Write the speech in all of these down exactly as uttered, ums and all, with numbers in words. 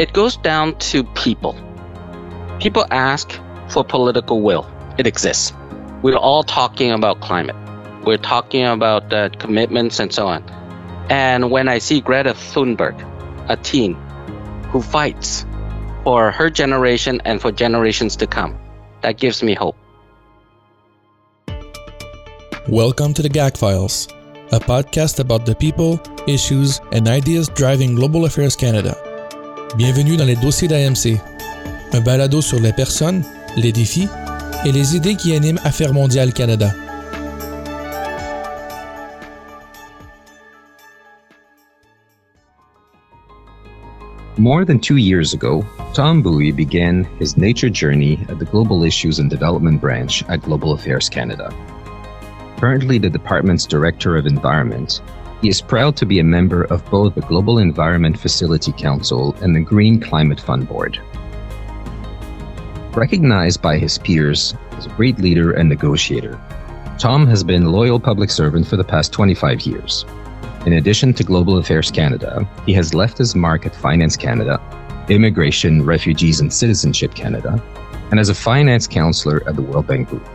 It goes down to people. People ask for political will. It exists. We're all talking about climate. We're talking about uh, commitments and so on. And when I see Greta Thunberg, a teen who fights for her generation and for generations to come, that gives me hope. Welcome to the G A C Files, a podcast about the people, issues, and ideas driving Global Affairs Canada. Bienvenue dans les dossiers d'A M C, un balado sur les personnes, les défis et les idées qui animent Affaires mondiales Canada. More than two years ago, Tom Bowie began his nature journey at the Global Issues and Development branch at Global Affairs Canada. Currently the department's Director of Environment, he is proud to be a member of both the Global Environment Facility Council and the Green Climate Fund Board. Recognized by his peers as a great leader and negotiator, Tom has been a loyal public servant for the past twenty-five years. In addition to Global Affairs Canada, he has left his mark at Finance Canada, Immigration, Refugees and Citizenship Canada, and as a finance counselor at the World Bank Group,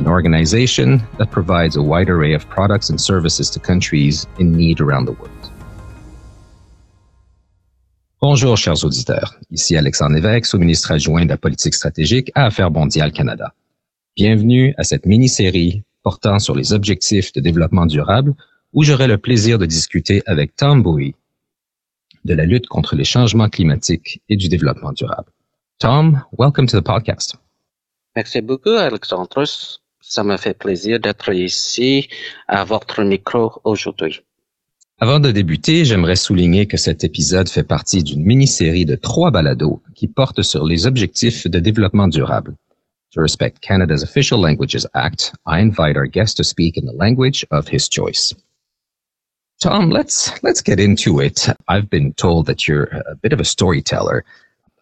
an organization that provides a wide array of products and services to countries in need around the world. Bonjour, chers auditeurs. Ici Alexandre Lévesque, sous-ministre adjoint de la politique stratégique à Affaires mondiales Canada. Bienvenue à cette mini-série portant sur les objectifs de développement durable où j'aurai le plaisir de discuter avec Tom Bowie de la lutte contre les changements climatiques et du développement durable. Tom, welcome to the podcast. Merci beaucoup, Alexandre. Ça me fait plaisir d'être ici à votre micro aujourd'hui. Avant de débuter, j'aimerais souligner que cet épisode fait partie d'une mini-série de trois balados qui portent sur les objectifs de développement durable. To respect Canada's Official Languages Act, I invite our guest to speak in the language of his choice. Tom, let's let's get into it. I've been told that you're a bit of a storyteller.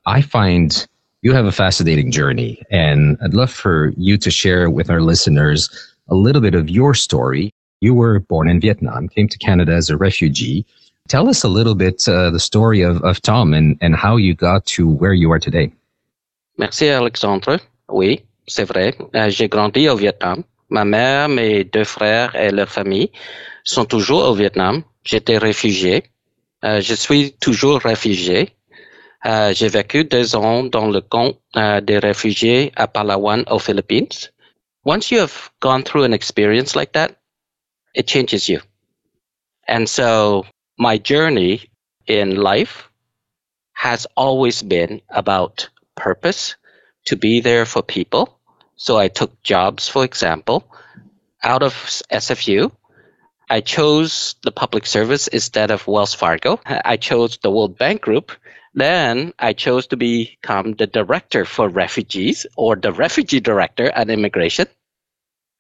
I find you have a fascinating journey, and I'd love for you to share with our listeners a little bit of your story. You were born in Vietnam, came to Canada as a refugee. Tell us a little bit uh, the story of, of Tom and, and how you got to where you are today. Merci, Alexandre. Oui, c'est vrai. J'ai grandi au Vietnam. Ma mère, mes deux frères et leur famille sont toujours au Vietnam. J'étais réfugié. Euh, je suis toujours réfugié. Euh, j'ai vécu deux ans dans le camp euh, des réfugiés à Palawan, aux Philippines. Once you have gone through an experience like that, it changes you. And so my journey in life has always been about purpose, to be there for people. So I took jobs, for example, out of S F U. I chose the public service instead of Wells Fargo. I chose the World Bank Group. Then I chose to become the director for refugees or the refugee director at immigration.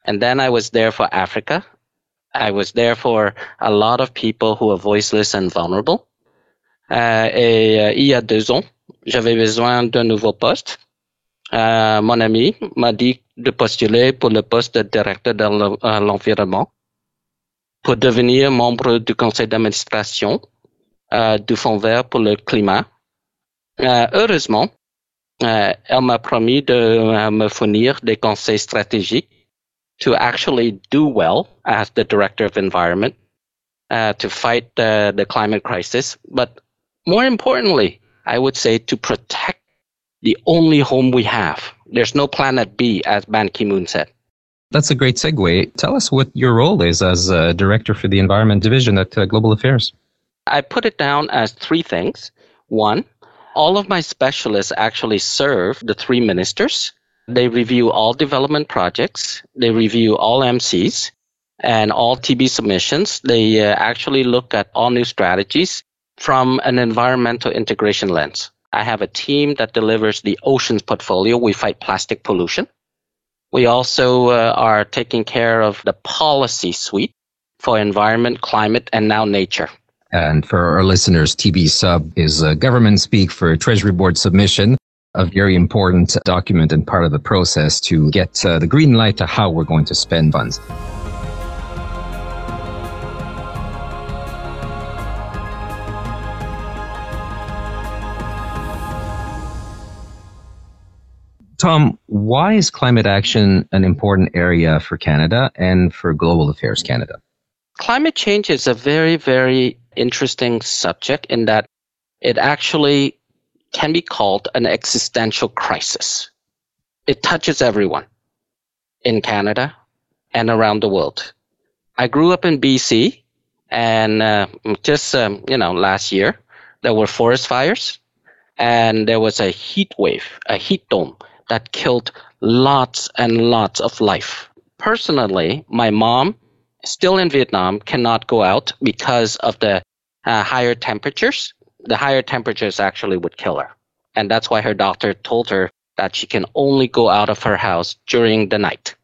And then I was there for Africa. I was there for a lot of people who are voiceless and vulnerable. Uh, et uh, il y a deux ans, j'avais besoin d'un nouveau poste. Uh, mon ami m'a dit de postuler pour le poste de directeur dans le, uh, l'environnement, pour devenir membre du conseil d'administration uh, du Fonds vert pour le climat. Uh, heureusement, uh, elle m'a promis de uh, me fournir des conseils stratégiques to actually do well as the director of environment, uh, to fight uh, the climate crisis. But more importantly, I would say to protect the only home we have. There's no planet B, as Ban Ki-moon said. That's a great segue. Tell us what your role is as a director for the Environment Division at uh, Global Affairs. I put it down as three things. One, all of my specialists actually serve the three ministers. They review all development projects. They review all M Cs and all T B submissions. They uh, actually look at all new strategies from an environmental integration lens. I have a team that delivers the oceans portfolio. We fight plastic pollution. We also uh, are taking care of the policy suite for environment, climate, and now nature. And for our listeners, T B sub is a government speak for Treasury Board submission, a very important document and part of the process to get uh, the green light to how we're going to spend funds. Tom, why is climate action an important area for Canada and for Global Affairs Canada? Climate change is a very, very interesting subject in that it actually can be called an existential crisis. It touches everyone in Canada and around the world. I grew up in B C, and uh, just um, you know, last year there were forest fires, and there was a heat wave, a heat dome that killed lots and lots of life. Personally, my mom, still in Vietnam, cannot go out because of the uh, higher temperatures. The higher temperatures actually would kill her, and that's why her doctor told her that she can only go out of her house during the night.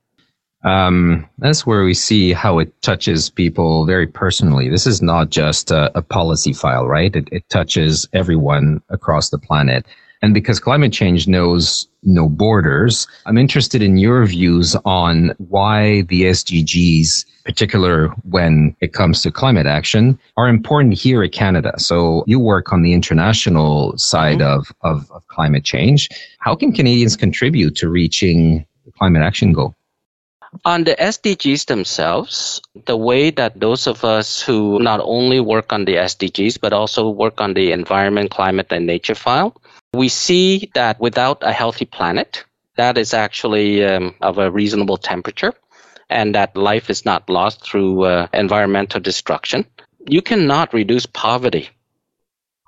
Um, that's where we see how it touches people very personally. This is not just a, a policy file, right? It, it touches everyone across the planet. And because climate change knows no borders, I'm interested in your views on why the S D Gs, particular when it comes to climate action, are important here in Canada. So you work on the international side of, of, of climate change. How can Canadians contribute to reaching the climate action goal? On the S D Gs themselves, the way that those of us who not only work on the S D Gs, but also work on the environment, climate, and nature file, we see that without a healthy planet that is actually um, of a reasonable temperature, and that life is not lost through uh, environmental destruction, you cannot reduce poverty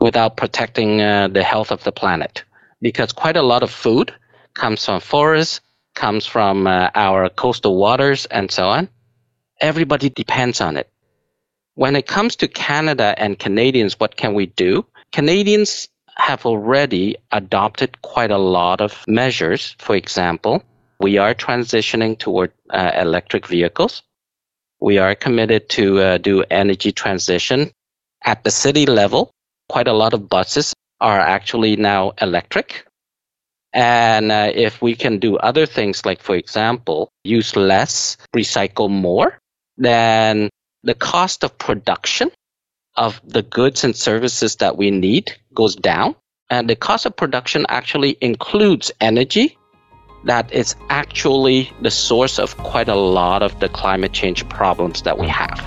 without protecting uh, the health of the planet, because quite a lot of food comes from forests, comes from uh, our coastal waters, and so on. Everybody depends on it. When it comes to Canada and Canadians, what can we do? Canadians have already adopted quite a lot of measures. For example, we are transitioning toward uh, electric vehicles. We are committed to uh, do energy transition. At the city level, quite a lot of buses are actually now electric. And uh, if we can do other things, like, for example, use less, recycle more, then the cost of production of the goods and services that we need goes down. And the cost of production actually includes energy that is actually the source of quite a lot of the climate change problems that we have.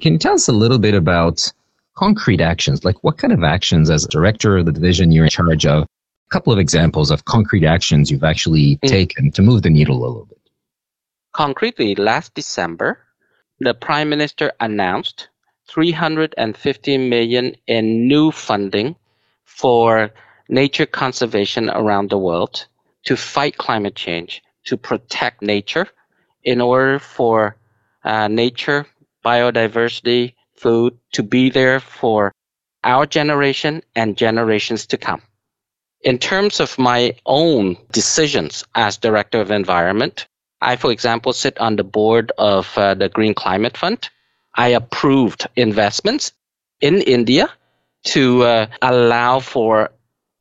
Can you tell us a little bit about concrete actions? Like, what kind of actions, as a director of the division you're in charge of, couple of examples of concrete actions you've actually mm. taken to move the needle a little bit? Concretely, last December, the Prime Minister announced three hundred fifty million dollars in new funding for nature conservation around the world to fight climate change, to protect nature in order for uh, nature, biodiversity, food to be there for our generation and generations to come. In terms of my own decisions as Director of Environment, I, for example, sit on the board of uh, the Green Climate Fund. I approved investments in India to uh, allow for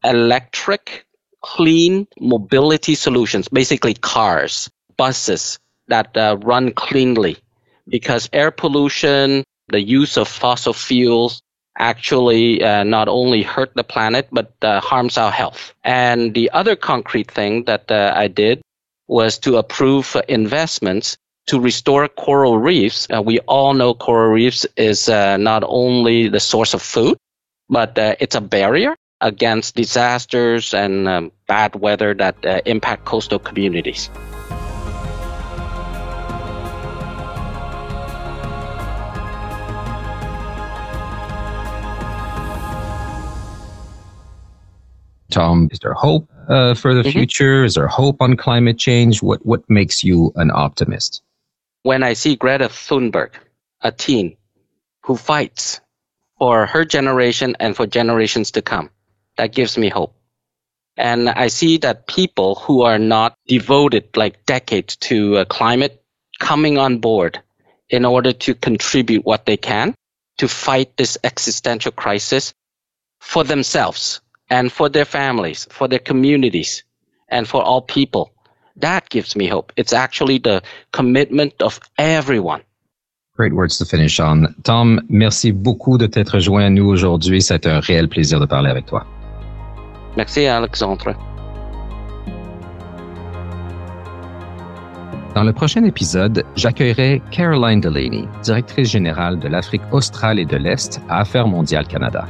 electric, clean mobility solutions, basically cars, buses that uh, run cleanly, because air pollution, the use of fossil fuels, actually uh, not only hurt the planet, but uh, harms our health. And the other concrete thing that uh, I did was to approve investments to restore coral reefs. Uh, we all know coral reefs is uh, not only the source of food, but uh, it's a barrier against disasters and um, bad weather that uh, impact coastal communities. Tom, is there hope uh, for the mm-hmm. future? Is there hope on climate change? What what makes you an optimist? When I see Greta Thunberg, a teen who fights for her generation and for generations to come, that gives me hope. And I see that people who are not devoted like decades to uh, climate coming on board in order to contribute what they can to fight this existential crisis for themselves, and for their families, for their communities, and for all people. That gives me hope. It's actually the commitment of everyone. Great words to finish on. Tom, merci beaucoup de t'être joint à nous aujourd'hui. C'est un réel plaisir de parler avec toi. Merci, Alexandre. Dans le prochain épisode, j'accueillerai Caroline Delaney, directrice générale de l'Afrique australe et de l'Est à Affaires mondiales Canada.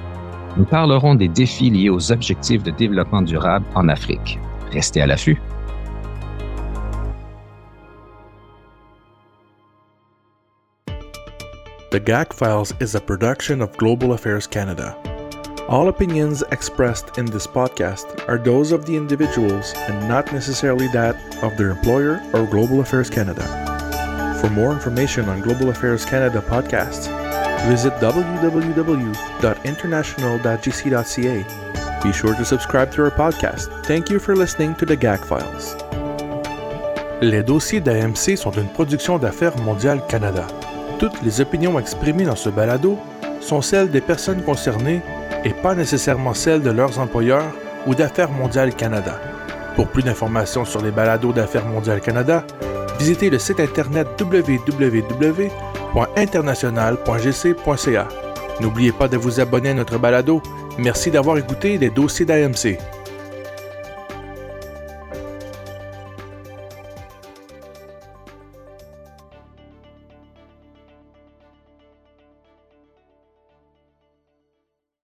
Nous parlerons des défis liés aux objectifs de développement durable en Afrique. Restez à l'affût. The G A C Files is a production of Global Affairs Canada. All opinions expressed in this podcast are those of the individuals and not necessarily that of their employer or Global Affairs Canada. For more information on Global Affairs Canada podcasts, visit w w w dot international dot g c dot c a. Be sure to subscribe to our podcast. Thank you for listening to the G A C Files. Les dossiers d'A M C sont une production d'Affaires mondiales Canada. Toutes les opinions exprimées dans ce balado sont celles des personnes concernées et pas nécessairement celles de leurs employeurs ou d'Affaires mondiales Canada. Pour plus d'informations sur les balados d'Affaires mondiales Canada, visitez le site internet w w w point international point g c point c a. N'oubliez pas de vous abonner à notre balado. Merci d'avoir écouté les dossiers d'A M C.